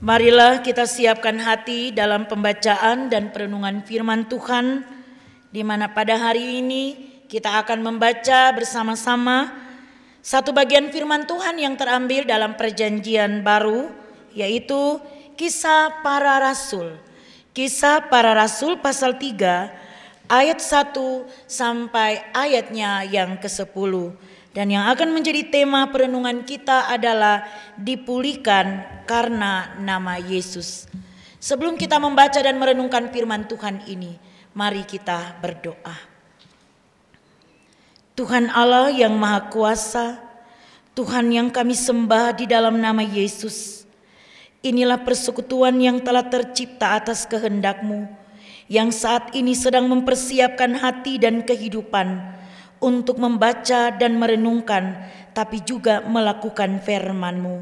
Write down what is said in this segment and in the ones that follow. Marilah kita siapkan hati dalam pembacaan dan perenungan firman Tuhan, di mana pada hari ini kita akan membaca bersama-sama satu bagian firman Tuhan yang terambil dalam Perjanjian Baru, yaitu Kisah Para Rasul. Kisah Para Rasul pasal 3 ayat 1 sampai ayatnya yang ke-10. Dan yang akan menjadi tema perenungan kita adalah dipulihkan karena nama Yesus. Sebelum kita membaca dan merenungkan firman Tuhan ini, mari kita berdoa. Tuhan Allah yang Maha Kuasa, Tuhan yang kami sembah di dalam nama Yesus. Inilah persekutuan yang telah tercipta atas kehendak-Mu, yang saat ini sedang mempersiapkan hati dan kehidupan untuk membaca dan merenungkan, tapi juga melakukan firman-Mu.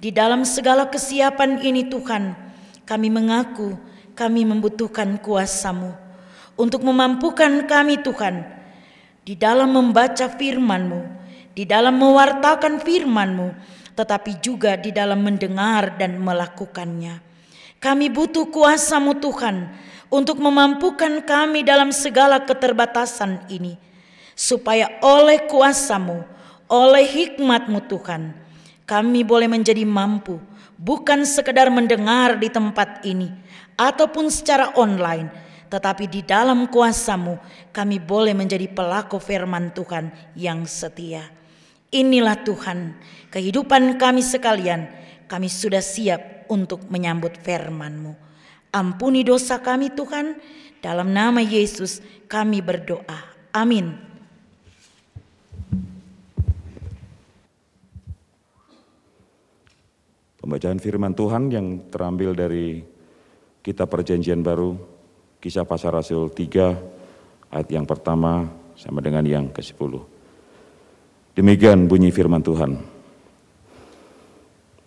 Di dalam segala kesiapan ini Tuhan, kami mengaku kami membutuhkan kuasa-Mu untuk memampukan kami Tuhan di dalam membaca firman-Mu, di dalam mewartakan firman-Mu, tetapi juga di dalam mendengar dan melakukannya. Kami butuh kuasa-Mu Tuhan untuk memampukan kami dalam segala keterbatasan ini, supaya oleh kuasa-Mu, oleh hikmat-Mu Tuhan, kami boleh menjadi mampu, bukan sekedar mendengar di tempat ini ataupun secara online, tetapi di dalam kuasa-Mu kami boleh menjadi pelaku firman Tuhan yang setia. Inilah Tuhan, kehidupan kami sekalian, kami sudah siap untuk menyambut firman-Mu. Ampuni dosa kami Tuhan, dalam nama Yesus kami berdoa. Amin. Pembacaan firman Tuhan yang terambil dari Kitab Perjanjian Baru, Kisah Para Rasul 3 ayat yang pertama sama dengan yang ke-10. Demikian bunyi firman Tuhan.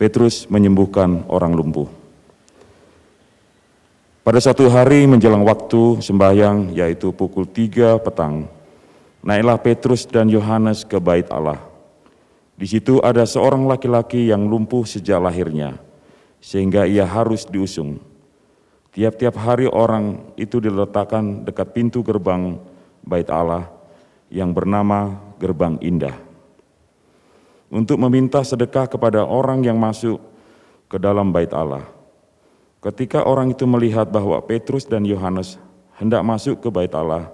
Petrus menyembuhkan orang lumpuh. Pada satu hari menjelang waktu sembahyang, yaitu pukul 3 petang, naiklah Petrus dan Yohanes ke Bait Allah. Di situ ada seorang laki-laki yang lumpuh sejak lahirnya, sehingga ia harus diusung. Tiap-tiap hari orang itu diletakkan dekat pintu gerbang Bait Allah yang bernama Gerbang Indah, untuk meminta sedekah kepada orang yang masuk ke dalam Bait Allah. Ketika orang itu melihat bahwa Petrus dan Yohanes hendak masuk ke Bait Allah,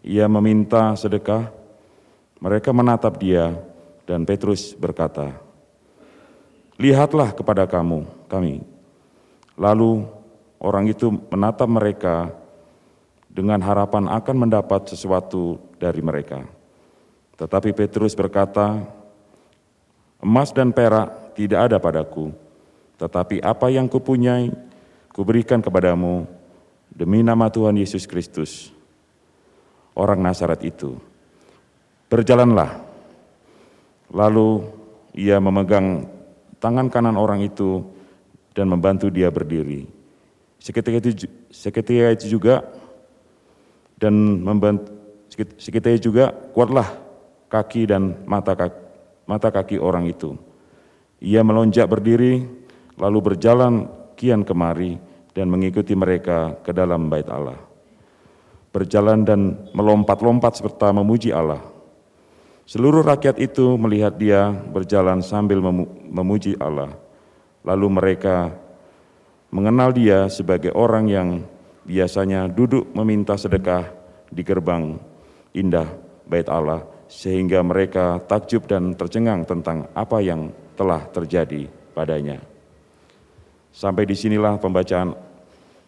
ia meminta sedekah. Mereka menatap dia, dan Petrus berkata, "Lihatlah kepada kami. Lalu orang itu menatap mereka dengan harapan akan mendapat sesuatu dari mereka. Tetapi Petrus berkata, "Emas dan perak tidak ada padaku, tetapi apa yang kupunyai, kuberikan kepadamu demi nama Tuhan Yesus Kristus, orang Nazaret itu. Berjalanlah." Lalu ia memegang tangan kanan orang itu dan membantu dia berdiri. Seketika itu juga kuatlah kaki dan mata kaki orang itu. Ia melonjak berdiri, lalu berjalan kian kemari dan mengikuti mereka ke dalam Bait Allah. Berjalan dan melompat-lompat serta memuji Allah. Seluruh rakyat itu melihat dia berjalan sambil memuji Allah. Lalu mereka mengenal dia sebagai orang yang biasanya duduk meminta sedekah di Gerbang Indah Bait Allah, sehingga mereka takjub dan tercengang tentang apa yang telah terjadi padanya. Sampai disinilah pembacaan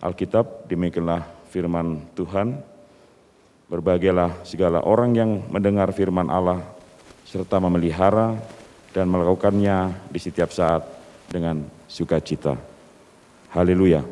Alkitab, demikianlah firman Tuhan. Berbahagialah segala orang yang mendengar firman Allah serta memelihara dan melakukannya di setiap saat dengan sukacita. Haleluya.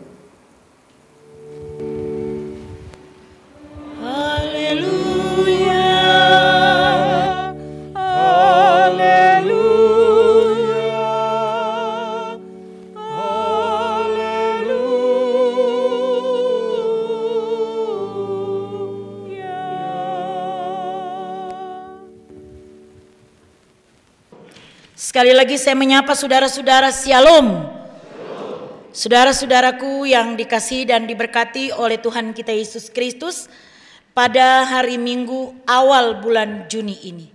Sekali lagi saya menyapa saudara-saudara, Shalom. Saudara-saudaraku yang dikasihi dan diberkati oleh Tuhan kita Yesus Kristus, pada hari Minggu awal bulan Juni ini,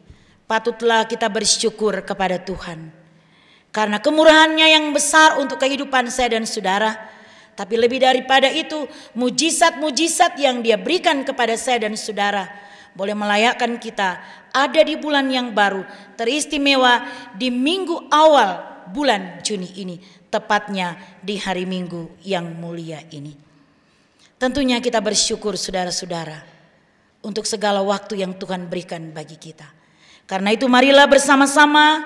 patutlah kita bersyukur kepada Tuhan. Karena kemurahan-Nya yang besar untuk kehidupan saya dan saudara, tapi lebih daripada itu, mujizat-mujizat yang Dia berikan kepada saya dan saudara boleh melayakkan kita ada di bulan yang baru, teristimewa di minggu awal bulan Juni ini. Tepatnya di hari Minggu yang mulia ini. Tentunya kita bersyukur saudara-saudara untuk segala waktu yang Tuhan berikan bagi kita. Karena itu marilah bersama-sama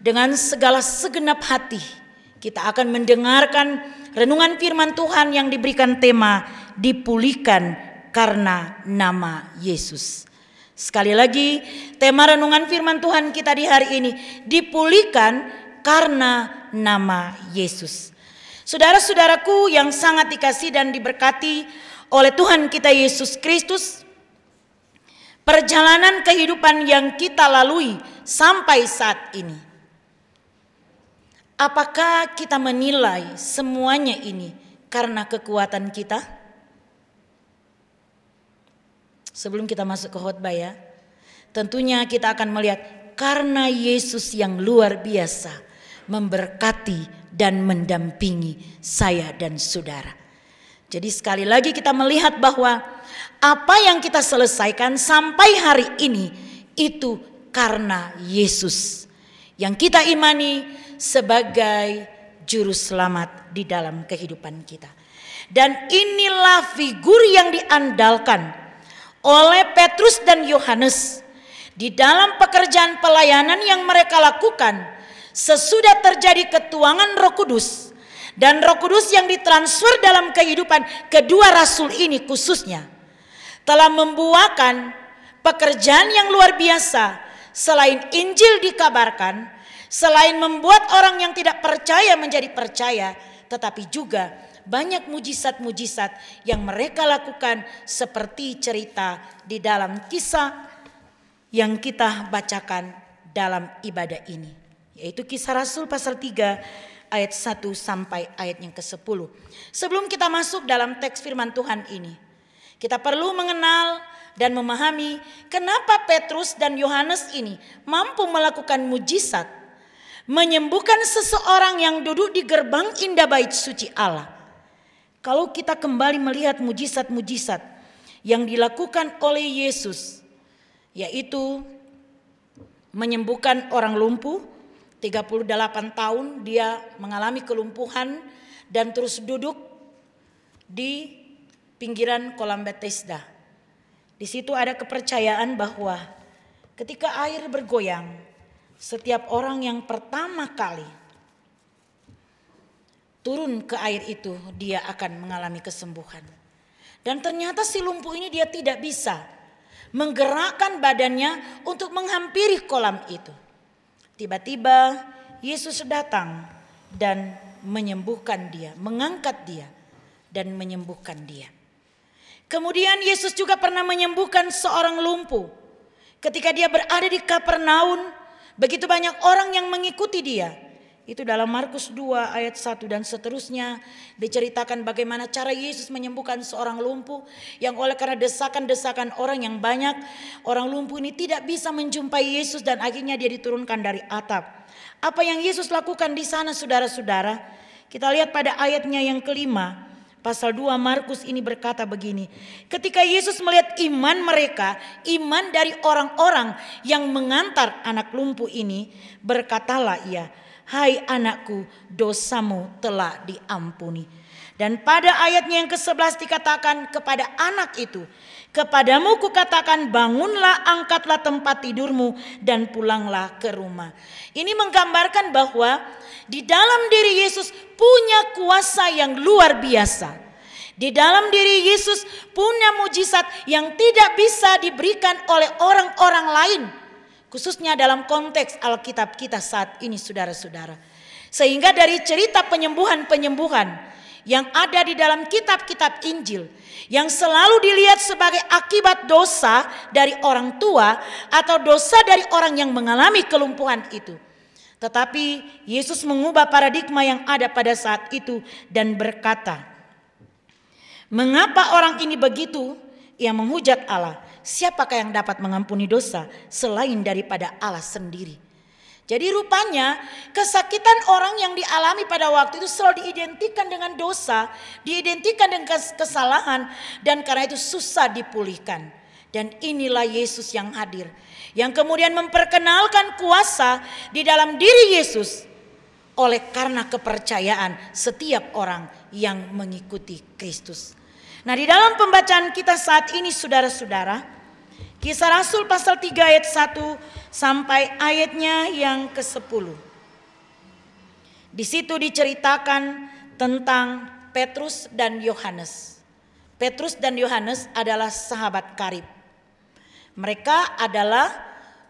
dengan segala segenap hati kita akan mendengarkan renungan firman Tuhan yang diberikan tema dipulihkan karena nama Yesus. Sekali lagi, tema renungan firman Tuhan kita di hari ini dipulihkan karena nama Yesus. Saudara-saudaraku yang sangat dikasihi dan diberkati oleh Tuhan kita Yesus Kristus, perjalanan kehidupan yang kita lalui sampai saat ini, apakah kita menilai semuanya ini karena kekuatan kita? Sebelum kita masuk ke khotbah ya, tentunya kita akan melihat karena Yesus yang luar biasa memberkati dan mendampingi saya dan saudara. Jadi sekali lagi kita melihat bahwa apa yang kita selesaikan sampai hari ini itu karena Yesus yang kita imani sebagai juru selamat di dalam kehidupan kita. Dan inilah figur yang diandalkan oleh Petrus dan Yohanes di dalam pekerjaan pelayanan yang mereka lakukan sesudah terjadi ketuangan Roh Kudus, dan Roh Kudus yang ditransfer dalam kehidupan kedua rasul ini khususnya telah membuahkan pekerjaan yang luar biasa. Selain Injil dikabarkan, selain membuat orang yang tidak percaya menjadi percaya, tetapi juga banyak mujizat-mujizat yang mereka lakukan seperti cerita di dalam kisah yang kita bacakan dalam ibadah ini, yaitu Kisah Rasul pasal 3 ayat 1 sampai ayat yang ke-10. Sebelum kita masuk dalam teks firman Tuhan ini, kita perlu mengenal dan memahami kenapa Petrus dan Yohanes ini mampu melakukan mujizat, menyembuhkan seseorang yang duduk di gerbang indah bait suci Allah. Kalau kita kembali melihat mujizat-mujizat yang dilakukan oleh Yesus, yaitu menyembuhkan orang lumpuh, 38 tahun dia mengalami kelumpuhan dan terus duduk di pinggiran kolam Betesda. Di situ ada kepercayaan bahwa ketika air bergoyang, setiap orang yang pertama kali turun ke air itu dia akan mengalami kesembuhan. Dan ternyata si lumpuh ini dia tidak bisa menggerakkan badannya untuk menghampiri kolam itu. Tiba-tiba Yesus datang dan menyembuhkan dia, mengangkat dia dan menyembuhkan dia. Kemudian Yesus juga pernah menyembuhkan seorang lumpuh. Ketika dia berada di Kapernaum, begitu banyak orang yang mengikuti dia. Itu dalam Markus 2 ayat 1 dan seterusnya diceritakan bagaimana cara Yesus menyembuhkan seorang lumpuh yang oleh karena desakan-desakan orang yang banyak, orang lumpuh ini tidak bisa menjumpai Yesus dan akhirnya dia diturunkan dari atap. Apa yang Yesus lakukan di sana saudara-saudara? Kita lihat pada ayatnya yang kelima. Pasal 2 Markus ini berkata begini, ketika Yesus melihat iman mereka, iman dari orang-orang yang mengantar anak lumpuh ini, berkatalah ia, hai anakku, dosamu telah diampuni. Dan pada ayatnya yang ke-11 dikatakan kepada anak itu, kepadamu kukatakan bangunlah, angkatlah tempat tidurmu dan pulanglah ke rumah. Ini menggambarkan bahwa di dalam diri Yesus punya kuasa yang luar biasa. Di dalam diri Yesus punya mujizat yang tidak bisa diberikan oleh orang-orang lain, khususnya dalam konteks Alkitab kita saat ini saudara-saudara. Sehingga dari cerita penyembuhan-penyembuhan yang ada di dalam kitab-kitab Injil, yang selalu dilihat sebagai akibat dosa dari orang tua atau dosa dari orang yang mengalami kelumpuhan itu, Tetapi Yesus mengubah paradigma yang ada pada saat itu dan berkata, "Mengapa orang ini begitu? Ia menghujat Allah. Siapakah yang dapat mengampuni dosa selain daripada Allah sendiri?" Jadi rupanya kesakitan orang yang dialami pada waktu itu selalu diidentikan dengan dosa, diidentikan dengan kesalahan, dan karena itu susah dipulihkan. Dan inilah Yesus yang hadir, yang kemudian memperkenalkan kuasa di dalam diri Yesus oleh karena kepercayaan setiap orang yang mengikuti Kristus. Nah, di dalam pembacaan kita saat ini, saudara-saudara, Kisah Rasul pasal 3 ayat 1 sampai ayatnya yang ke-10. Di situ diceritakan tentang Petrus dan Yohanes. Petrus dan Yohanes adalah sahabat karib. Mereka adalah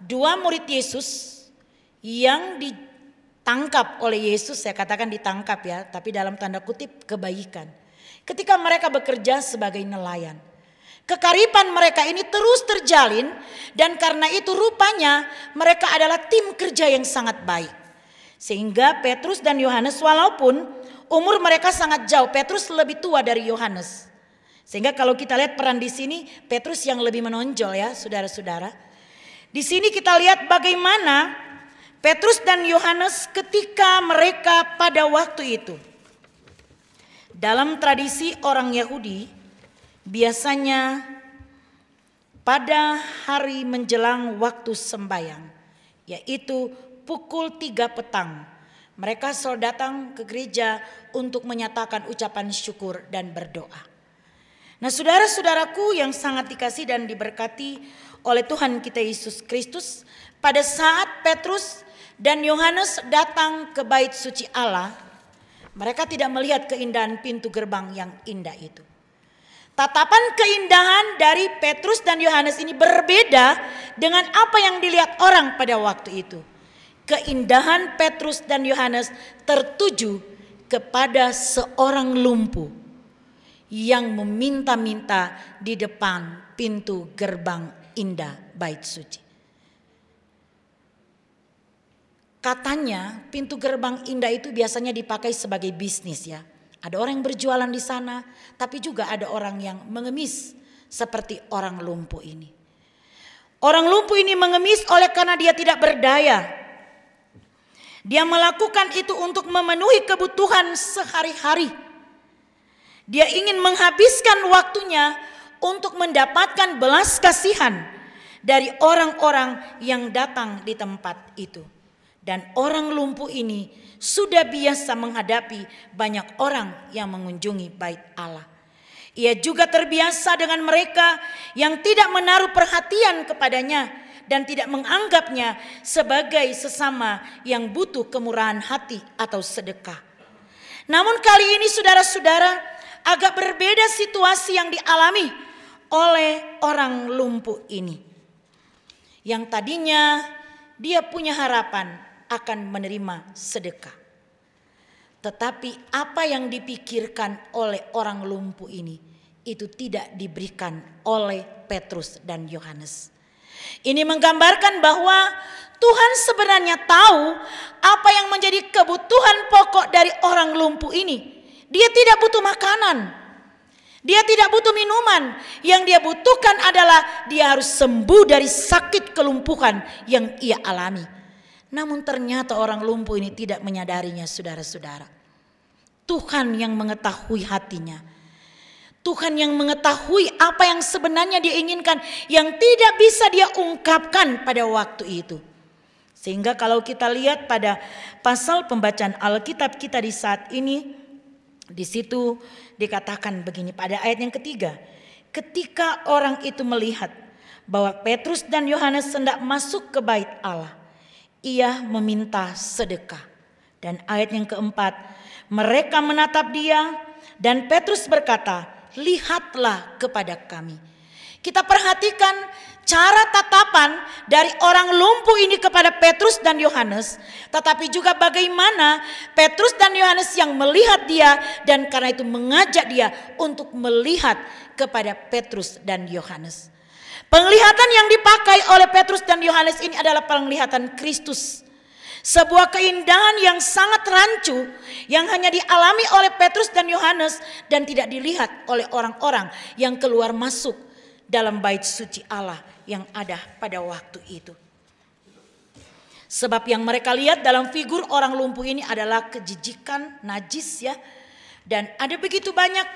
dua murid Yesus yang ditangkap oleh Yesus. Saya katakan ditangkap ya, tapi dalam tanda kutip kebaikan. Ketika mereka bekerja sebagai nelayan. Kekariban mereka ini terus terjalin dan karena itu rupanya mereka adalah tim kerja yang sangat baik. Sehingga Petrus dan Yohanes, walaupun umur mereka sangat jauh, Petrus lebih tua dari Yohanes. Sehingga kalau kita lihat peran di sini, Petrus yang lebih menonjol ya saudara-saudara. Di sini kita lihat bagaimana Petrus dan Yohanes ketika mereka pada waktu itu. Dalam tradisi orang Yahudi, biasanya pada hari menjelang waktu sembahyang, yaitu pukul 3 petang. Mereka selalu datang ke gereja untuk menyatakan ucapan syukur dan berdoa. Nah, saudara-saudaraku yang sangat dikasihi dan diberkati oleh Tuhan kita Yesus Kristus, pada saat Petrus dan Yohanes datang ke bait suci Allah, mereka tidak melihat keindahan pintu gerbang yang indah itu. Tatapan keindahan dari Petrus dan Yohanes ini berbeda dengan apa yang dilihat orang pada waktu itu. Keindahan Petrus dan Yohanes tertuju kepada seorang lumpuh yang meminta-minta di depan pintu gerbang indah bait suci. Katanya pintu gerbang indah itu biasanya dipakai sebagai bisnis ya. Ada orang yang berjualan di sana, tapi juga ada orang yang mengemis seperti orang lumpuh ini. Orang lumpuh ini mengemis oleh karena dia tidak berdaya. Dia melakukan itu untuk memenuhi kebutuhan sehari-hari. Dia ingin menghabiskan waktunya untuk mendapatkan belas kasihan dari orang-orang yang datang di tempat itu. Dan orang lumpuh ini sudah biasa menghadapi banyak orang yang mengunjungi bait Allah. Ia juga terbiasa dengan mereka yang tidak menaruh perhatian kepadanya dan tidak menganggapnya sebagai sesama yang butuh kemurahan hati atau sedekah. Namun kali ini saudara-saudara, agak berbeda situasi yang dialami oleh orang lumpuh ini. Yang tadinya dia punya harapan akan menerima sedekah. Tetapi apa yang dipikirkan oleh orang lumpuh ini itu tidak diberikan oleh Petrus dan Yohanes. Ini menggambarkan bahwa Tuhan sebenarnya tahu apa yang menjadi kebutuhan pokok dari orang lumpuh ini. Dia tidak butuh makanan. Dia tidak butuh minuman. Yang dia butuhkan adalah dia harus sembuh dari sakit kelumpuhan yang ia alami. Namun ternyata orang lumpuh ini tidak menyadarinya saudara-saudara. Tuhan yang mengetahui hatinya. Tuhan yang mengetahui apa yang sebenarnya dia inginkan. Yang tidak bisa dia ungkapkan pada waktu itu. Sehingga kalau kita lihat pada pasal pembacaan Alkitab kita di saat ini. Di situ dikatakan begini pada ayat yang ketiga. Ketika orang itu melihat bahwa Petrus dan Yohanes hendak masuk ke bait Allah, ia meminta sedekah. Dan ayat yang keempat, mereka menatap dia dan Petrus berkata, "Lihatlah kepada kami." Kita perhatikan cara tatapan dari orang lumpuh ini kepada Petrus dan Yohanes. Tetapi juga bagaimana Petrus dan Yohanes yang melihat dia dan karena itu mengajak dia untuk melihat kepada Petrus dan Yohanes. Penglihatan yang dipakai oleh Petrus dan Yohanes ini adalah penglihatan Kristus. Sebuah keindahan yang sangat rancu yang hanya dialami oleh Petrus dan Yohanes dan tidak dilihat oleh orang-orang yang keluar masuk dalam bait suci Allah yang ada pada waktu itu. Sebab yang mereka lihat dalam figur orang lumpuh ini adalah kejijikan, najis ya. Dan ada begitu banyak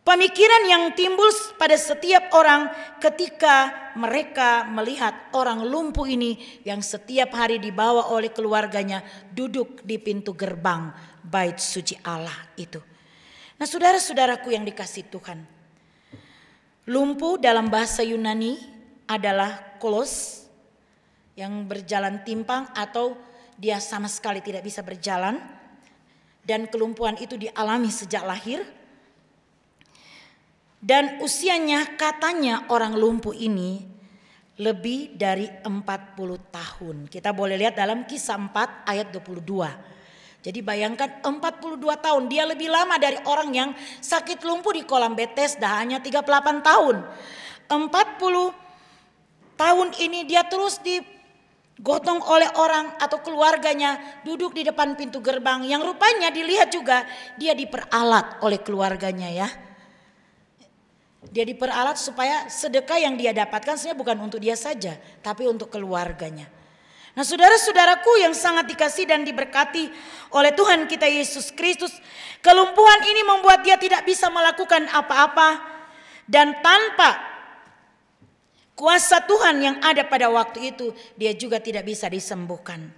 pemikiran yang timbul pada setiap orang ketika mereka melihat orang lumpuh ini yang setiap hari dibawa oleh keluarganya duduk di pintu gerbang bait suci Allah itu. Nah, saudara-saudaraku yang dikasih Tuhan. Lumpuh dalam bahasa Yunani adalah kolos, yang berjalan timpang atau dia sama sekali tidak bisa berjalan, dan kelumpuhan itu dialami sejak lahir. Dan usianya katanya orang lumpuh ini lebih dari 40 tahun. Kita boleh lihat dalam Kisah 4 ayat 22. Jadi bayangkan 42 tahun, dia lebih lama dari orang yang sakit lumpuh di kolam Betesda hanya 38 tahun. 40 tahun ini dia terus digotong oleh orang atau keluarganya duduk di depan pintu gerbang yang rupanya dilihat juga dia diperalat oleh keluarganya ya. Dia diperalat supaya sedekah yang dia dapatkan sebenarnya bukan untuk dia saja tapi untuk keluarganya. Nah, saudara-saudaraku yang sangat dikasihi dan diberkati oleh Tuhan kita Yesus Kristus, kelumpuhan ini membuat dia tidak bisa melakukan apa-apa, dan tanpa kuasa Tuhan yang ada pada waktu itu dia juga tidak bisa disembuhkan.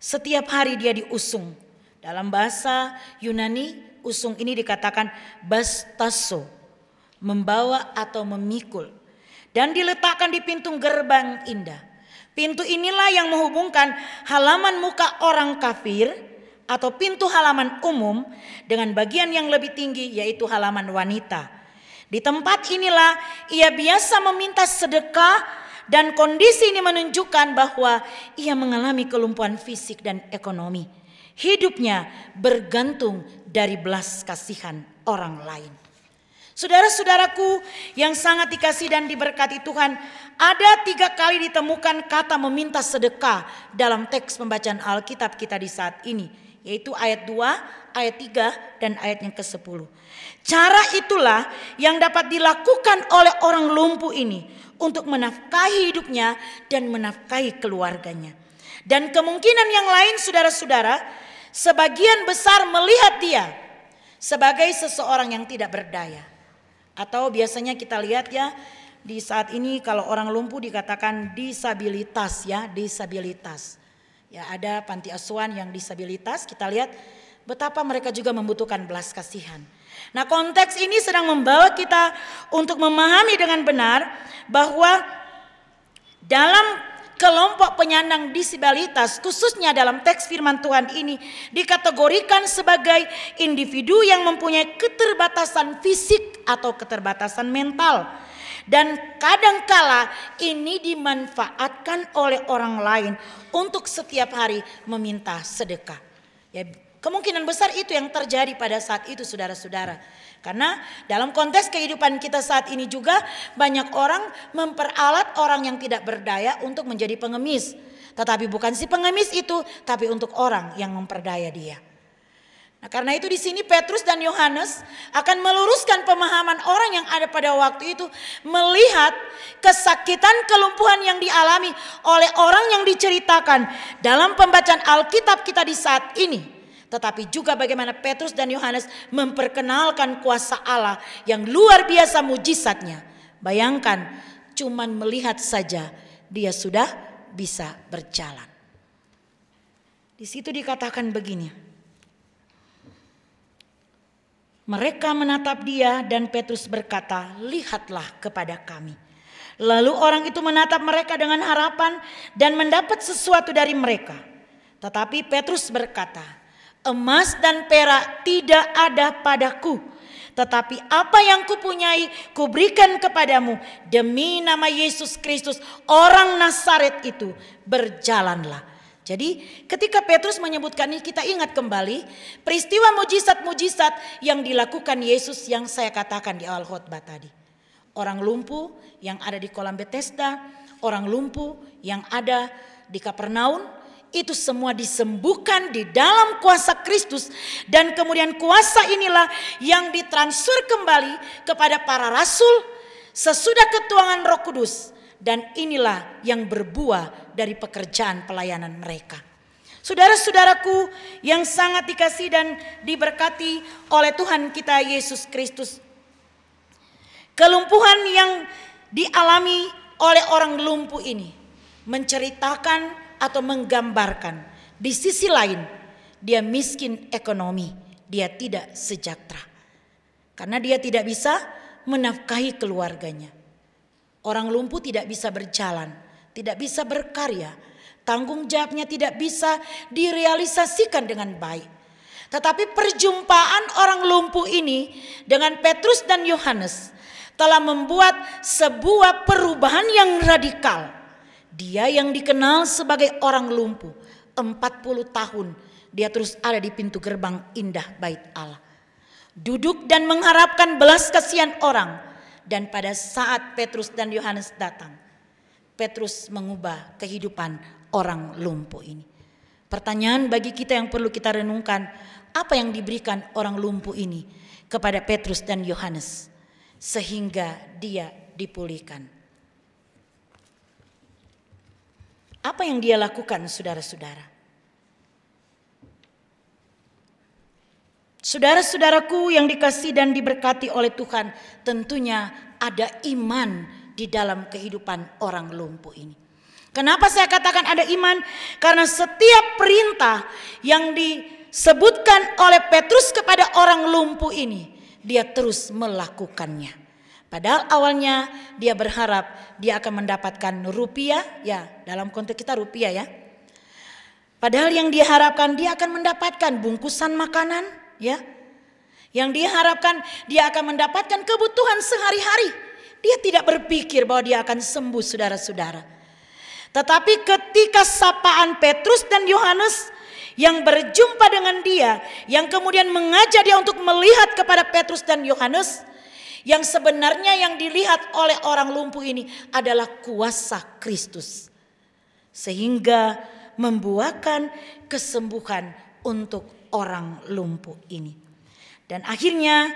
Setiap hari dia diusung. Dalam bahasa Yunani usung ini dikatakan bastasso, membawa atau memikul, dan diletakkan di pintu gerbang indah. Pintu inilah yang menghubungkan halaman muka orang kafir atau pintu halaman umum dengan bagian yang lebih tinggi yaitu halaman wanita. Di tempat inilah ia biasa meminta sedekah, dan kondisi ini menunjukkan bahwa ia mengalami kelumpuhan fisik dan ekonomi. Hidupnya bergantung dari belas kasihan orang lain. Saudara-saudaraku yang sangat dikasihi dan diberkati Tuhan, ada 3 kali ditemukan kata meminta sedekah dalam teks pembacaan Alkitab kita di saat ini, yaitu ayat 2, ayat 3, dan ayat yang ke-10. Cara itulah yang dapat dilakukan oleh orang lumpuh ini untuk menafkahi hidupnya dan menafkahi keluarganya. Dan kemungkinan yang lain, saudara-saudara, sebagian besar melihat dia sebagai seseorang yang tidak berdaya. Atau biasanya kita lihat ya, di saat ini kalau orang lumpuh dikatakan disabilitas ya, disabilitas. Ya, ada panti asuhan yang disabilitas, kita lihat betapa mereka juga membutuhkan belas kasihan. Nah, konteks ini sedang membawa kita untuk memahami dengan benar bahwa dalam kelompok penyandang disabilitas, khususnya dalam teks firman Tuhan ini, dikategorikan sebagai individu yang mempunyai keterbatasan fisik atau keterbatasan mental. Dan kadangkala ini dimanfaatkan oleh orang lain untuk setiap hari meminta sedekah. Ya, kemungkinan besar itu yang terjadi pada saat itu, saudara-saudara. Karena dalam konteks kehidupan kita saat ini juga banyak orang memperalat orang yang tidak berdaya untuk menjadi pengemis. Tetapi bukan si pengemis itu, tapi untuk orang yang memperdaya dia. Nah, karena itu di sini Petrus dan Yohanes akan meluruskan pemahaman orang yang ada pada waktu itu, melihat kesakitan kelumpuhan yang dialami oleh orang yang diceritakan dalam pembacaan Alkitab kita di saat ini. Tetapi juga bagaimana Petrus dan Yohanes memperkenalkan kuasa Allah yang luar biasa mujizatnya. Bayangkan, cuman melihat saja dia sudah bisa berjalan. Di situ dikatakan begini. Mereka menatap dia dan Petrus berkata, "Lihatlah kepada kami." Lalu orang itu menatap mereka dengan harapan dan mendapat sesuatu dari mereka. Tetapi Petrus berkata, "Emas dan perak tidak ada padaku, tetapi apa yang kupunyai kuberikan kepadamu. Demi nama Yesus Kristus orang Nazaret itu, berjalanlah." Jadi ketika Petrus menyebutkan ini, kita ingat kembali peristiwa mujizat-mujizat yang dilakukan Yesus yang saya katakan di awal khotbah tadi. Orang lumpuh yang ada di kolam Betesda, orang lumpuh yang ada di Kapernaum, itu semua disembuhkan di dalam kuasa Kristus, dan kemudian kuasa inilah yang ditransfer kembali kepada para rasul sesudah ketuangan Roh Kudus, dan inilah yang berbuah dari pekerjaan pelayanan mereka. Saudara-saudaraku yang sangat dikasihi dan diberkati oleh Tuhan kita Yesus Kristus, kelumpuhan yang dialami oleh orang lumpuh ini menceritakan atau menggambarkan di sisi lain dia miskin ekonomi, dia tidak sejahtera karena dia tidak bisa menafkahi keluarganya. Orang lumpuh tidak bisa berjalan, tidak bisa berkarya, tanggung jawabnya tidak bisa direalisasikan dengan baik. Tetapi perjumpaan orang lumpuh ini dengan Petrus dan Yohanes telah membuat sebuah perubahan yang radikal. Dia yang dikenal sebagai orang lumpuh 40 tahun dia terus ada di pintu gerbang indah Bait Allah, duduk dan mengharapkan belas kasihan orang. Dan pada saat Petrus dan Yohanes datang, Petrus mengubah kehidupan orang lumpuh ini. Pertanyaan bagi kita yang perlu kita renungkan, apa yang diberikan orang lumpuh ini kepada Petrus dan Yohanes sehingga dia dipulihkan? Apa yang dia lakukan, saudara-saudara? Saudara-saudaraku yang dikasihi dan diberkati oleh Tuhan, tentunya ada iman di dalam kehidupan orang lumpuh ini. Kenapa saya katakan ada iman? Karena setiap perintah yang disebutkan oleh Petrus kepada orang lumpuh ini, dia terus melakukannya. Padahal awalnya dia berharap dia akan mendapatkan rupiah, ya dalam konteks kita rupiah ya. Padahal yang diharapkan dia akan mendapatkan bungkusan makanan, ya. Yang diharapkan dia akan mendapatkan kebutuhan sehari-hari. Dia tidak berpikir bahwa dia akan sembuh, saudara-saudara. Tetapi ketika sapaan Petrus dan Yohanes yang berjumpa dengan dia, yang kemudian mengajak dia untuk melihat kepada Petrus dan Yohanes, yang sebenarnya yang dilihat oleh orang lumpuh ini adalah kuasa Kristus, sehingga membuahkan kesembuhan untuk orang lumpuh ini. Dan akhirnya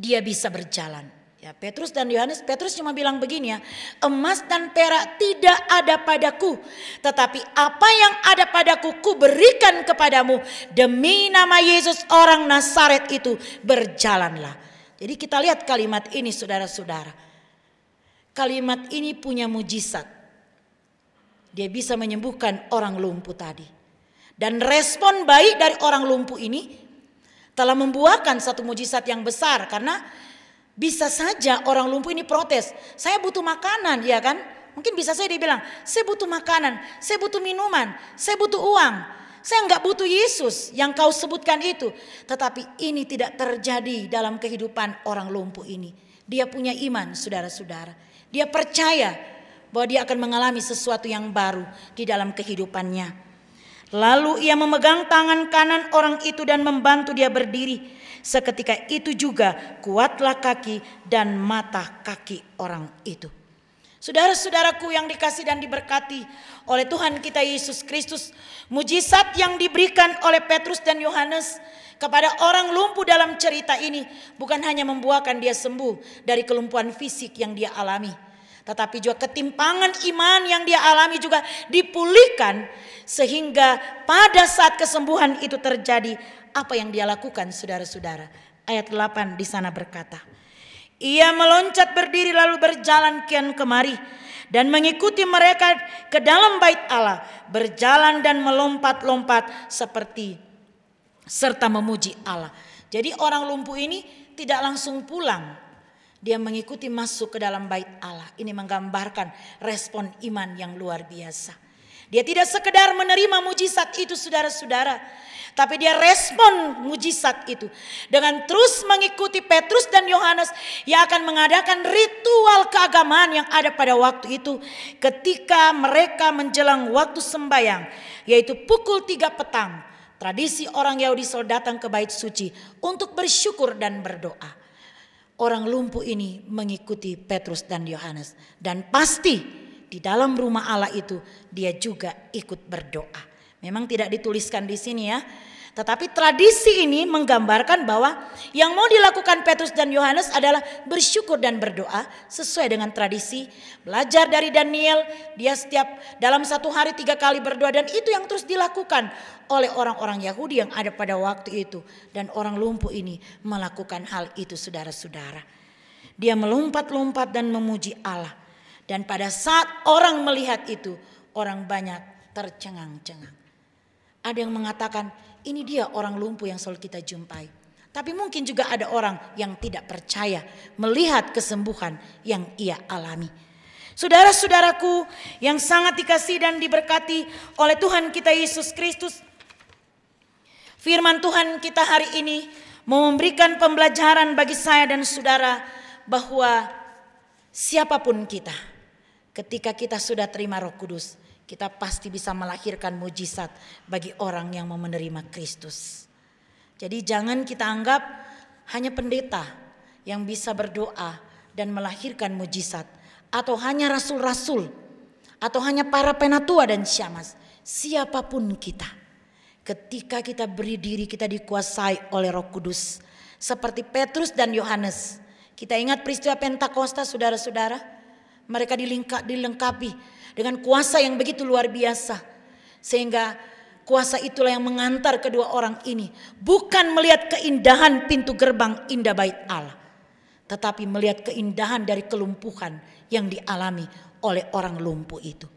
dia bisa berjalan. Ya, Petrus dan Yohanes, Petrus cuma bilang begini ya, emas dan perak tidak ada padaku, tetapi apa yang ada padaku kuberikan kepadamu, demi nama Yesus orang Nazaret itu berjalanlah. Jadi kita lihat kalimat ini, saudara-saudara. Kalimat ini punya mujizat. Dia bisa menyembuhkan orang lumpuh tadi. Dan respon baik dari orang lumpuh ini telah membuahkan satu mujizat yang besar, karena bisa saja orang lumpuh ini protes, saya butuh makanan, ya kan? Mungkin bisa saja dia bilang, saya butuh makanan, saya butuh minuman, saya butuh uang, saya enggak butuh Yesus yang kau sebutkan itu. Tetapi ini tidak terjadi dalam kehidupan orang lumpuh ini. Dia punya iman, saudara-saudara. Dia percaya bahwa dia akan mengalami sesuatu yang baru di dalam kehidupannya. Lalu ia memegang tangan kanan orang itu dan membantu dia berdiri. Seketika itu juga kuatlah kaki dan mata kaki orang itu. Saudara-saudaraku yang dikasihi dan diberkati oleh Tuhan kita Yesus Kristus, mujizat yang diberikan oleh Petrus dan Yohanes kepada orang lumpuh dalam cerita ini bukan hanya membuahkan dia sembuh dari kelumpuhan fisik yang dia alami, tetapi juga ketimpangan iman yang dia alami juga dipulihkan, sehingga pada saat kesembuhan itu terjadi, apa yang dia lakukan, saudara-saudara? Ayat 8 di sana berkata, ia meloncat berdiri lalu berjalan kian kemari dan mengikuti mereka ke dalam Bait Allah, berjalan dan melompat-lompat seperti serta memuji Allah. Jadi orang lumpuh ini tidak langsung pulang, dia mengikuti masuk ke dalam Bait Allah. Ini menggambarkan respon iman yang luar biasa. Dia tidak sekedar menerima mujizat itu, saudara-saudara, tapi dia respon mujizat itu dengan terus mengikuti Petrus dan Yohanes yang akan mengadakan ritual keagamaan yang ada pada waktu itu ketika mereka menjelang waktu sembahyang, yaitu pukul 3 petang. Tradisi orang Yahudi selalu datang ke bait suci untuk bersyukur dan berdoa. Orang lumpuh ini mengikuti Petrus dan Yohanes, dan pasti di dalam rumah Allah itu dia juga ikut berdoa. Memang tidak dituliskan di sini ya. Tetapi tradisi ini menggambarkan bahwa yang mau dilakukan Petrus dan Yohanes adalah bersyukur dan berdoa sesuai dengan tradisi. Belajar dari Daniel, dia setiap dalam satu hari 3 kali berdoa, dan itu yang terus dilakukan oleh orang-orang Yahudi yang ada pada waktu itu. Dan orang lumpuh ini melakukan hal itu, saudara-saudara. Dia melompat-lompat dan memuji Allah. Dan pada saat orang melihat itu, orang banyak tercengang-cengang. Ada yang mengatakan ini dia orang lumpuh yang selalu kita jumpai. Tapi mungkin juga ada orang yang tidak percaya melihat kesembuhan yang ia alami. Saudara-saudaraku yang sangat dikasihi dan diberkati oleh Tuhan kita Yesus Kristus. Firman Tuhan kita hari ini mau memberikan pembelajaran bagi saya dan saudara bahwa siapapun kita, ketika kita sudah terima Roh Kudus, kita pasti bisa melahirkan mujizat bagi orang yang mau menerima Kristus. Jadi jangan kita anggap hanya pendeta yang bisa berdoa dan melahirkan mujizat, atau hanya rasul-rasul, atau hanya para penatua dan syamas. Siapapun kita, ketika kita berdiri, kita dikuasai oleh Roh Kudus. Seperti Petrus dan Yohanes. Kita ingat peristiwa Pentakosta, saudara-saudara. Mereka dilengkapi dengan kuasa yang begitu luar biasa. Sehingga kuasa itulah yang mengantar kedua orang ini. Bukan melihat keindahan pintu gerbang indah Bait Allah, tetapi melihat keindahan dari kelumpuhan yang dialami oleh orang lumpuh itu.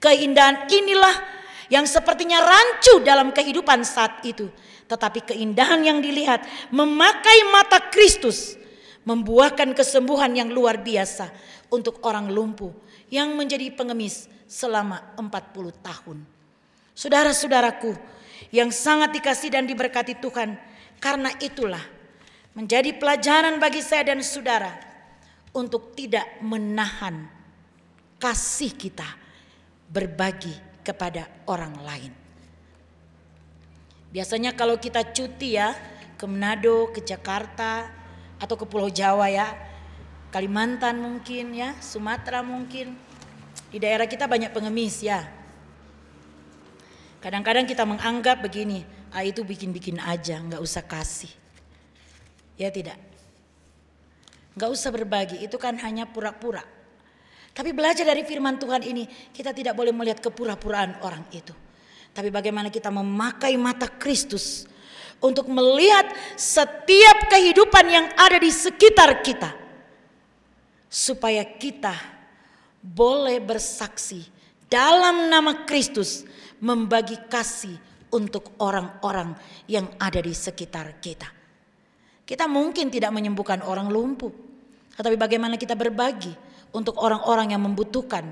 Keindahan inilah yang sepertinya rancu dalam kehidupan saat itu. Tetapi keindahan yang dilihat memakai mata Kristus membuahkan kesembuhan yang luar biasa untuk orang lumpuh yang menjadi pengemis selama 40 tahun. Saudara-saudaraku yang sangat dikasihi dan diberkati Tuhan, karena itulah menjadi pelajaran bagi saya dan saudara untuk tidak menahan kasih kita berbagi kepada orang lain. Biasanya kalau kita cuti ya, ke Manado, ke Jakarta, atau ke Pulau Jawa ya, Kalimantan mungkin ya, Sumatera mungkin. Di daerah kita banyak pengemis ya. Kadang-kadang kita menganggap begini, itu bikin-bikin aja, gak usah kasih. Ya tidak. Gak usah berbagi, itu kan hanya pura-pura. Tapi belajar dari firman Tuhan ini, kita tidak boleh melihat kepura-puraan orang itu. Tapi bagaimana kita memakai mata Kristus untuk melihat setiap kehidupan yang ada di sekitar kita, supaya kita boleh bersaksi dalam nama Kristus membagi kasih untuk orang-orang yang ada di sekitar kita. Kita mungkin tidak menyembuhkan orang lumpuh, tetapi bagaimana kita berbagi untuk orang-orang yang membutuhkan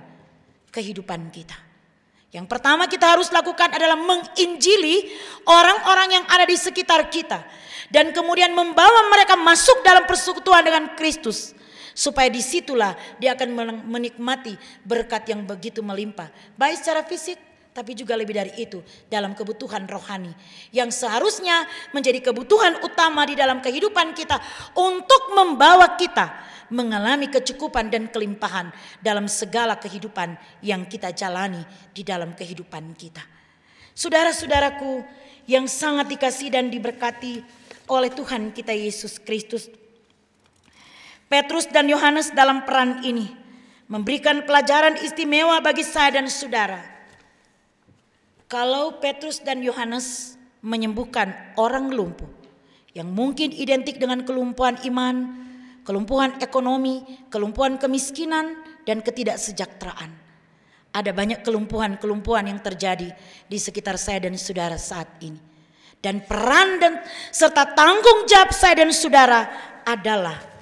kehidupan kita. Yang pertama kita harus lakukan adalah menginjili orang-orang yang ada di sekitar kita. Dan kemudian membawa mereka masuk dalam persekutuan dengan Kristus. Supaya disitulah dia akan menikmati berkat yang begitu melimpah. Baik secara fisik, tapi juga lebih dari itu dalam kebutuhan rohani. Yang seharusnya menjadi kebutuhan utama di dalam kehidupan kita. Untuk membawa kita mengalami kecukupan dan kelimpahan dalam segala kehidupan yang kita jalani di dalam kehidupan kita. Saudara-saudaraku yang sangat dikasihi dan diberkati oleh Tuhan kita Yesus Kristus. Petrus dan Yohanes dalam peran ini memberikan pelajaran istimewa bagi saya dan saudara. Kalau Petrus dan Yohanes menyembuhkan orang lumpuh yang mungkin identik dengan kelumpuhan iman, kelumpuhan ekonomi, kelumpuhan kemiskinan dan ketidaksejahteraan. Ada banyak kelumpuhan-kelumpuhan yang terjadi di sekitar saya dan saudara saat ini. Dan peran dan serta tanggung jawab saya dan saudara adalah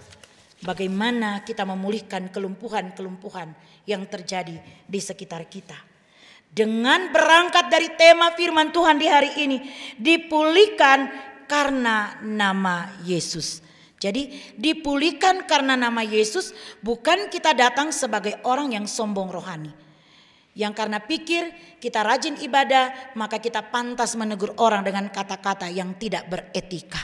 bagaimana kita memulihkan kelumpuhan-kelumpuhan yang terjadi di sekitar kita. Dengan berangkat dari tema firman Tuhan di hari ini, dipulihkan karena nama Yesus. Jadi dipulihkan karena nama Yesus, bukan kita datang sebagai orang yang sombong rohani. Yang karena pikir kita rajin ibadah, maka kita pantas menegur orang dengan kata-kata yang tidak beretika.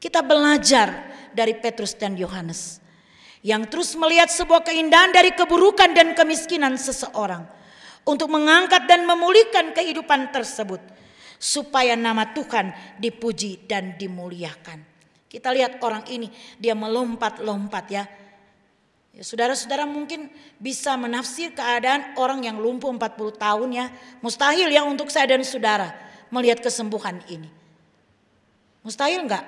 Kita belajar dari Petrus dan Yohanes. yang terus melihat sebuah keindahan dari keburukan dan kemiskinan seseorang untuk mengangkat dan memulihkan kehidupan tersebut supaya nama Tuhan dipuji dan dimuliakan. Kita lihat orang ini, dia melompat-lompat ya. Ya, saudara-saudara mungkin bisa menafsir keadaan orang yang lumpuh 40 tahun ya. Mustahil ya untuk saya dan saudara melihat kesembuhan ini. Mustahil enggak?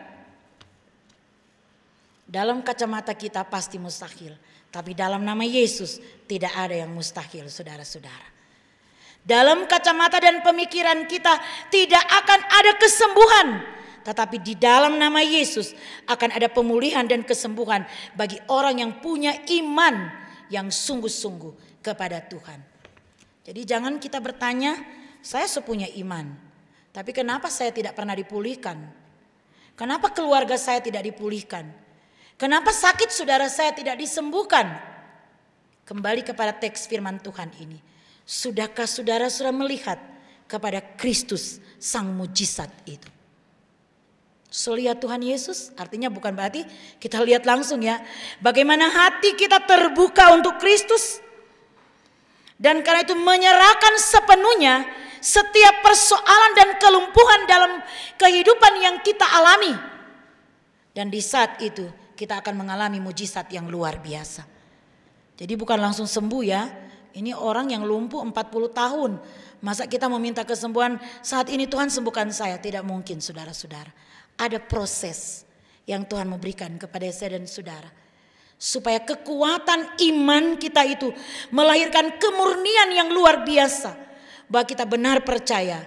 Dalam kacamata kita pasti mustahil. Tapi dalam nama Yesus tidak ada yang mustahil, saudara-saudara. Dalam kacamata dan pemikiran kita tidak akan ada kesembuhan. Tetapi di dalam nama Yesus akan ada pemulihan dan kesembuhan bagi orang yang punya iman yang sungguh-sungguh kepada Tuhan. Jadi jangan kita bertanya, saya sepunya iman, tapi kenapa saya tidak pernah dipulihkan? Kenapa keluarga saya tidak dipulihkan? Kenapa sakit saudara saya tidak disembuhkan? Kembali kepada teks firman Tuhan ini. Sudahkah saudara-saudara melihat kepada Kristus sang mujizat itu? So, lihat Tuhan Yesus artinya bukan berarti kita lihat langsung ya. Bagaimana hati kita terbuka untuk Kristus. Dan karena itu menyerahkan sepenuhnya setiap persoalan dan kelumpuhan dalam kehidupan yang kita alami. Dan di saat itu kita akan mengalami mujizat yang luar biasa. Jadi bukan langsung sembuh ya. Ini orang yang lumpuh 40 tahun. Masa kita meminta kesembuhan saat ini Tuhan sembuhkan saya? Tidak mungkin saudara-saudara. Ada proses yang Tuhan memberikan kepada saya dan saudara. Supaya kekuatan iman kita itu melahirkan kemurnian yang luar biasa. Bahwa kita benar percaya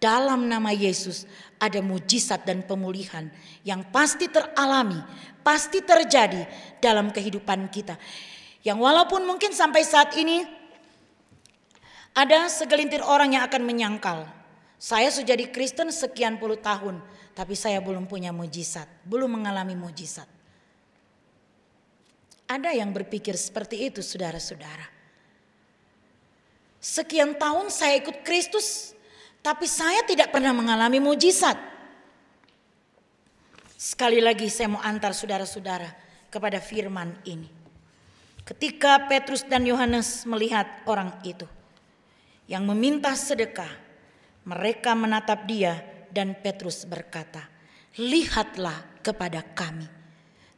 dalam nama Yesus ada mujizat dan pemulihan yang pasti teralami, pasti terjadi dalam kehidupan kita. Yang walaupun mungkin sampai saat ini ada segelintir orang yang akan menyangkal. Saya sudah jadi Kristen sekian puluh tahun. Tapi saya belum punya mujizat, belum mengalami mujizat. Ada yang berpikir seperti itu saudara-saudara. Sekian tahun saya ikut Kristus, tapi saya tidak pernah mengalami mujizat. Sekali lagi saya mau antar saudara-saudara kepada firman ini. Ketika Petrus dan Yohanes melihat orang itu yang meminta sedekah, mereka menatap dia. Dan Petrus berkata, lihatlah kepada kami.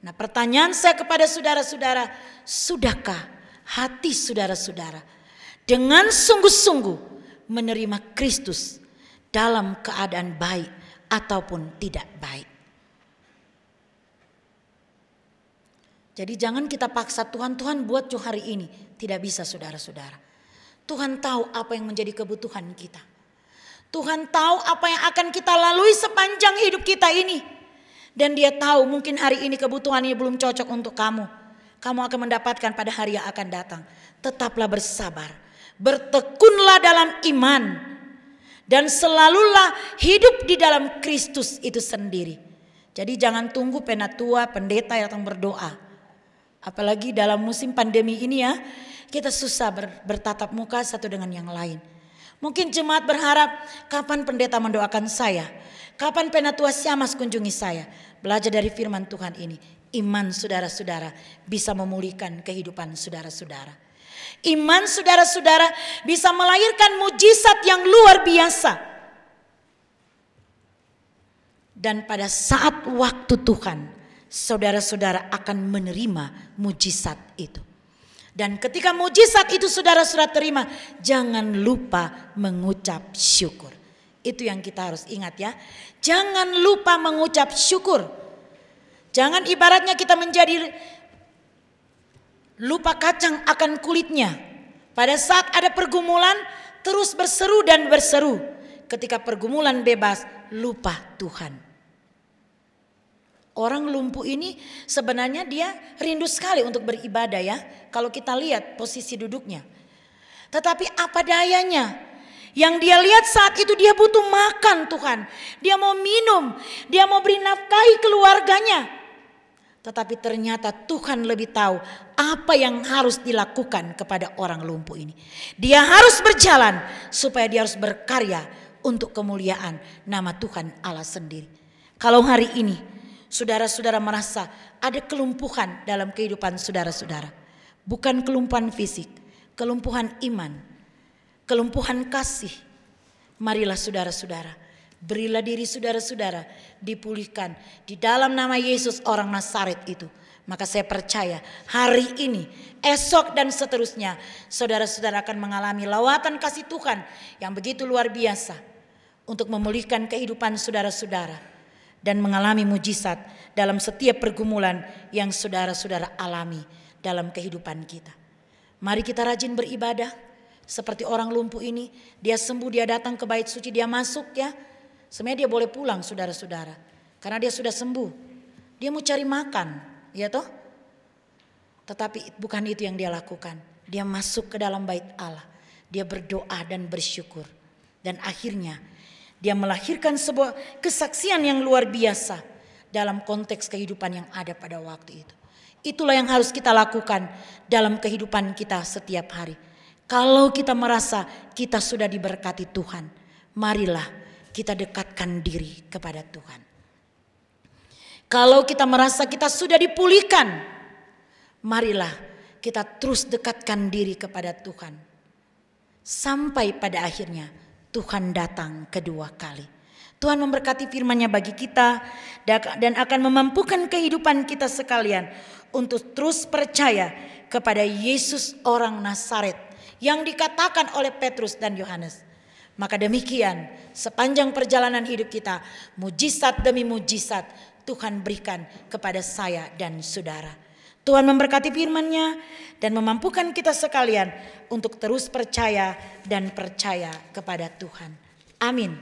Nah, pertanyaan saya kepada saudara-saudara, sudahkah hati saudara-saudara dengan sungguh-sungguh menerima Kristus dalam keadaan baik ataupun tidak baik? Jadi jangan kita paksa Tuhan, Tuhan buat jo hari ini. Tidak bisa saudara-saudara. Tuhan tahu apa yang menjadi kebutuhan kita. Tuhan tahu apa yang akan kita lalui sepanjang hidup kita ini. Dan dia tahu mungkin hari ini kebutuhan ini belum cocok untuk kamu. Kamu akan mendapatkan pada hari yang akan datang. Tetaplah bersabar. Bertekunlah dalam iman. Dan selalulah hidup di dalam Kristus itu sendiri. Jadi jangan tunggu penatua, pendeta yang datang berdoa. Apalagi dalam musim pandemi ini ya. Kita susah bertatap muka satu dengan yang lain. Mungkin jemaat berharap, kapan pendeta mendoakan saya? Kapan penatua siamas kunjungi saya? Belajar dari firman Tuhan ini. Iman saudara-saudara bisa memulihkan kehidupan saudara-saudara. Iman saudara-saudara bisa melahirkan mujizat yang luar biasa. Dan pada saat waktu Tuhan, saudara-saudara akan menerima mujizat itu. Dan ketika mujizat itu saudara-saudara terima, jangan lupa mengucap syukur. Itu yang kita harus ingat ya. Jangan lupa mengucap syukur. Jangan ibaratnya kita menjadi lupa kacang akan kulitnya. Pada saat ada pergumulan terus berseru dan berseru. Ketika pergumulan bebas, lupa Tuhan. Orang lumpuh ini sebenarnya dia rindu sekali untuk beribadah ya. Kalau kita lihat posisi duduknya. Tetapi apa dayanya. Yang dia lihat saat itu dia butuh makan Tuhan. Dia mau minum. Dia mau beri nafkahi keluarganya. Tetapi ternyata Tuhan lebih tahu apa yang harus dilakukan kepada orang lumpuh ini. Dia harus berjalan supaya dia harus berkarya untuk kemuliaan nama Tuhan Allah sendiri. Kalau hari ini saudara-saudara merasa ada kelumpuhan dalam kehidupan saudara-saudara. Bukan kelumpuhan fisik, kelumpuhan iman, kelumpuhan kasih. Marilah saudara-saudara, berilah diri saudara-saudara dipulihkan di dalam nama Yesus orang Nazaret itu. Maka saya percaya hari ini, esok dan seterusnya saudara-saudara akan mengalami lawatan kasih Tuhan yang begitu luar biasa untuk memulihkan kehidupan saudara-saudara dan mengalami mujizat dalam setiap pergumulan yang saudara-saudara alami dalam kehidupan kita. Mari kita rajin beribadah seperti orang lumpuh ini, dia sembuh, dia datang ke bait suci, dia masuk ya. Sebenarnya dia boleh pulang saudara-saudara karena dia sudah sembuh. Dia mau cari makan. Ya toh? Tetapi bukan itu yang dia lakukan. Dia masuk ke dalam bait Allah. Dia berdoa dan bersyukur. Dan akhirnya dia melahirkan sebuah kesaksian yang luar biasa dalam konteks kehidupan yang ada pada waktu itu. Itulah yang harus kita lakukan dalam kehidupan kita setiap hari. Kalau kita merasa kita sudah diberkati Tuhan, marilah kita dekatkan diri kepada Tuhan. Kalau kita merasa kita sudah dipulihkan, marilah kita terus dekatkan diri kepada Tuhan. Sampai pada akhirnya Tuhan datang kedua kali. Tuhan memberkati firman-Nya bagi kita dan akan memampukan kehidupan kita sekalian untuk terus percaya kepada Yesus orang Nazaret yang dikatakan oleh Petrus dan Yohanes. Maka demikian sepanjang perjalanan hidup kita, mujizat demi mujizat Tuhan berikan kepada saya dan saudara. Tuhan memberkati firman-Nya dan memampukan kita sekalian untuk terus percaya dan percaya kepada Tuhan. Amin.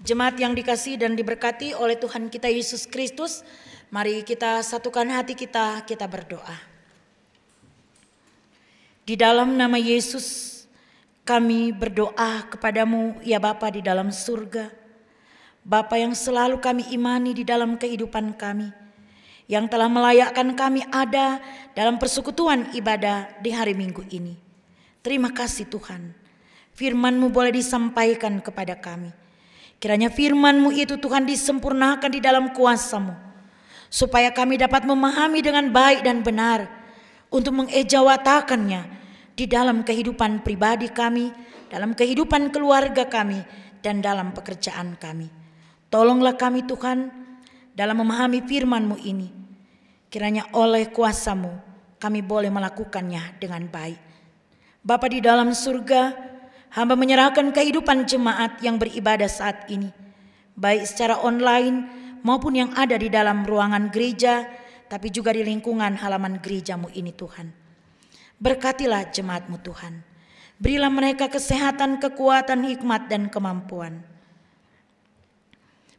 Jemaat yang dikasihi dan diberkati oleh Tuhan kita Yesus Kristus, mari kita satukan hati kita, kita berdoa. Di dalam nama Yesus kami berdoa kepadamu ya Bapa di dalam surga. Bapa yang selalu kami imani di dalam kehidupan kami, yang telah melayakkan kami ada dalam persekutuan ibadah di hari Minggu ini. Terima kasih Tuhan, firman-Mu boleh disampaikan kepada kami. Kiranya firman-Mu itu Tuhan disempurnakan di dalam kuasa-Mu, supaya kami dapat memahami dengan baik dan benar untuk mengejawatakannya di dalam kehidupan pribadi kami, dalam kehidupan keluarga kami, dan dalam pekerjaan kami. Tolonglah kami Tuhan dalam memahami firman-Mu ini. Kiranya oleh kuasa-Mu kami boleh melakukannya dengan baik. Bapa di dalam surga, hamba menyerahkan kehidupan jemaat yang beribadah saat ini, baik secara online maupun yang ada di dalam ruangan gereja, tapi juga di lingkungan halaman gereja-Mu ini Tuhan. Berkatilah jemaat-Mu Tuhan. Berilah mereka kesehatan, kekuatan, hikmat dan kemampuan.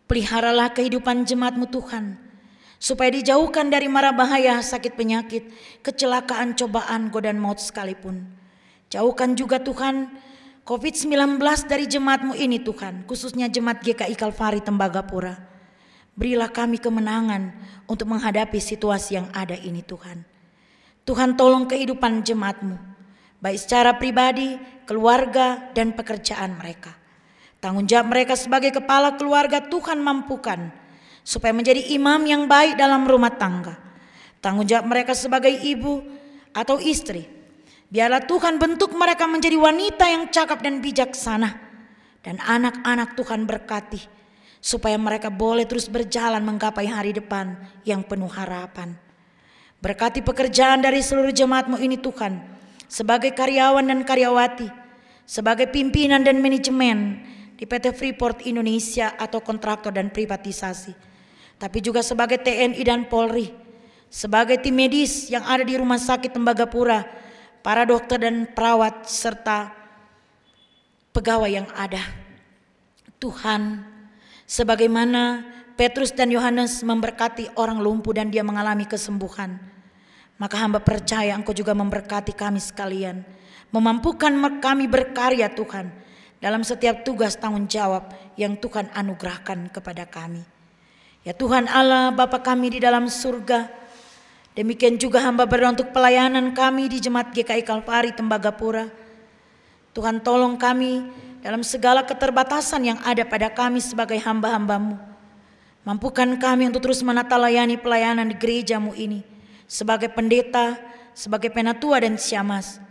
Peliharalah kehidupan jemaat-Mu Tuhan, supaya dijauhkan dari mara bahaya, sakit penyakit, kecelakaan, cobaan, godaan maut sekalipun. Jauhkan juga Tuhan COVID-19 dari jemaat-Mu ini Tuhan, khususnya jemaat GKI Kalvari Tembagapura. Berilah kami kemenangan untuk menghadapi situasi yang ada ini Tuhan. Tuhan tolong kehidupan jemaat-Mu, baik secara pribadi, keluarga dan pekerjaan mereka. Tanggung jawab mereka sebagai kepala keluarga Tuhan mampukan supaya menjadi imam yang baik dalam rumah tangga. Tanggung jawab mereka sebagai ibu atau istri, biarlah Tuhan bentuk mereka menjadi wanita yang cakap dan bijaksana. Dan anak-anak Tuhan berkati supaya mereka boleh terus berjalan menggapai hari depan yang penuh harapan. Berkati pekerjaan dari seluruh jemaat-Mu ini Tuhan, sebagai karyawan dan karyawati, sebagai pimpinan dan manajemen di PT Freeport Indonesia atau kontraktor dan privatisasi, tapi juga sebagai TNI dan Polri, sebagai tim medis yang ada di Rumah Sakit Tembagapura, para dokter dan perawat serta pegawai yang ada. Tuhan, sebagaimana Petrus dan Yohanes memberkati orang lumpuh dan dia mengalami kesembuhan, maka hamba percaya Engkau juga memberkati kami sekalian, memampukan kami berkarya Tuhan dalam setiap tugas tanggung jawab yang Tuhan anugerahkan kepada kami. Ya Tuhan Allah Bapa kami di dalam surga, demikian juga hamba berdoa untuk pelayanan kami di Jemaat GKI Kalvari Tembagapura. Tuhan tolong kami dalam segala keterbatasan yang ada pada kami sebagai hamba-hambamu. Mampukan kami untuk terus menata layani pelayanan di gerejamu ini sebagai pendeta, sebagai penatua dan syamas.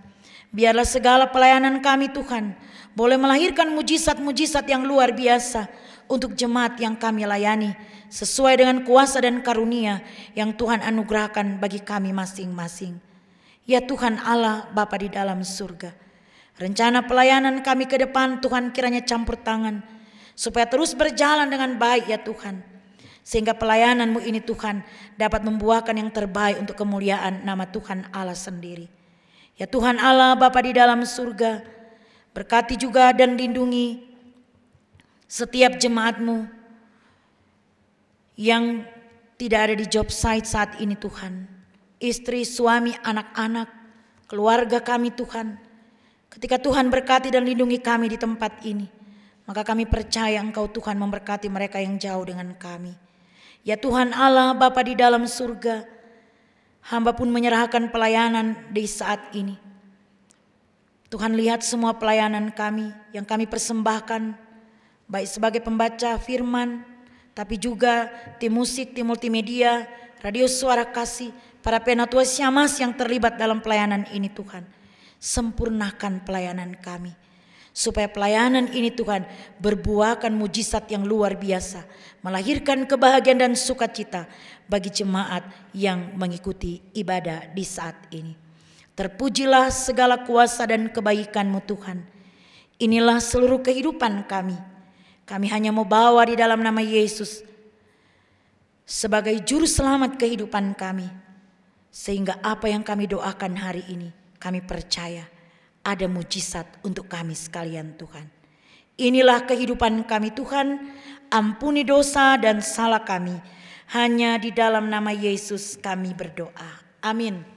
Biarlah segala pelayanan kami Tuhan boleh melahirkan mujizat-mujizat yang luar biasa untuk jemaat yang kami layani sesuai dengan kuasa dan karunia yang Tuhan anugerahkan bagi kami masing-masing. Ya Tuhan Allah Bapa di dalam surga, rencana pelayanan kami ke depan Tuhan kiranya campur tangan supaya terus berjalan dengan baik ya Tuhan, sehingga pelayananmu ini Tuhan dapat membuahkan yang terbaik untuk kemuliaan nama Tuhan Allah sendiri. Ya Tuhan Allah Bapa di dalam surga, berkati juga dan lindungi setiap jemaatmu yang tidak ada di job site saat ini Tuhan. Istri, suami, anak-anak, keluarga kami Tuhan. Ketika Tuhan berkati dan lindungi kami di tempat ini, maka kami percaya Engkau Tuhan memberkati mereka yang jauh dengan kami. Ya Tuhan Allah Bapa di dalam surga, hamba pun menyerahkan pelayanan di saat ini. Tuhan lihat semua pelayanan kami yang kami persembahkan, baik sebagai pembaca firman, tapi juga tim musik, tim multimedia, radio suara kasih, para penatua syamas yang terlibat dalam pelayanan ini Tuhan. Sempurnakan pelayanan kami, supaya pelayanan ini Tuhan berbuahkan mujizat yang luar biasa, melahirkan kebahagiaan dan sukacita bagi jemaat yang mengikuti ibadah di saat ini. Terpujilah segala kuasa dan kebaikan-Mu Tuhan. Inilah seluruh kehidupan kami. Kami hanya mau bawa di dalam nama Yesus sebagai juru selamat kehidupan kami. Sehingga apa yang kami doakan hari ini, kami percaya ada mujizat untuk kami sekalian Tuhan. Inilah kehidupan kami Tuhan, ampuni dosa dan salah kami. Hanya di dalam nama Yesus kami berdoa. Amin.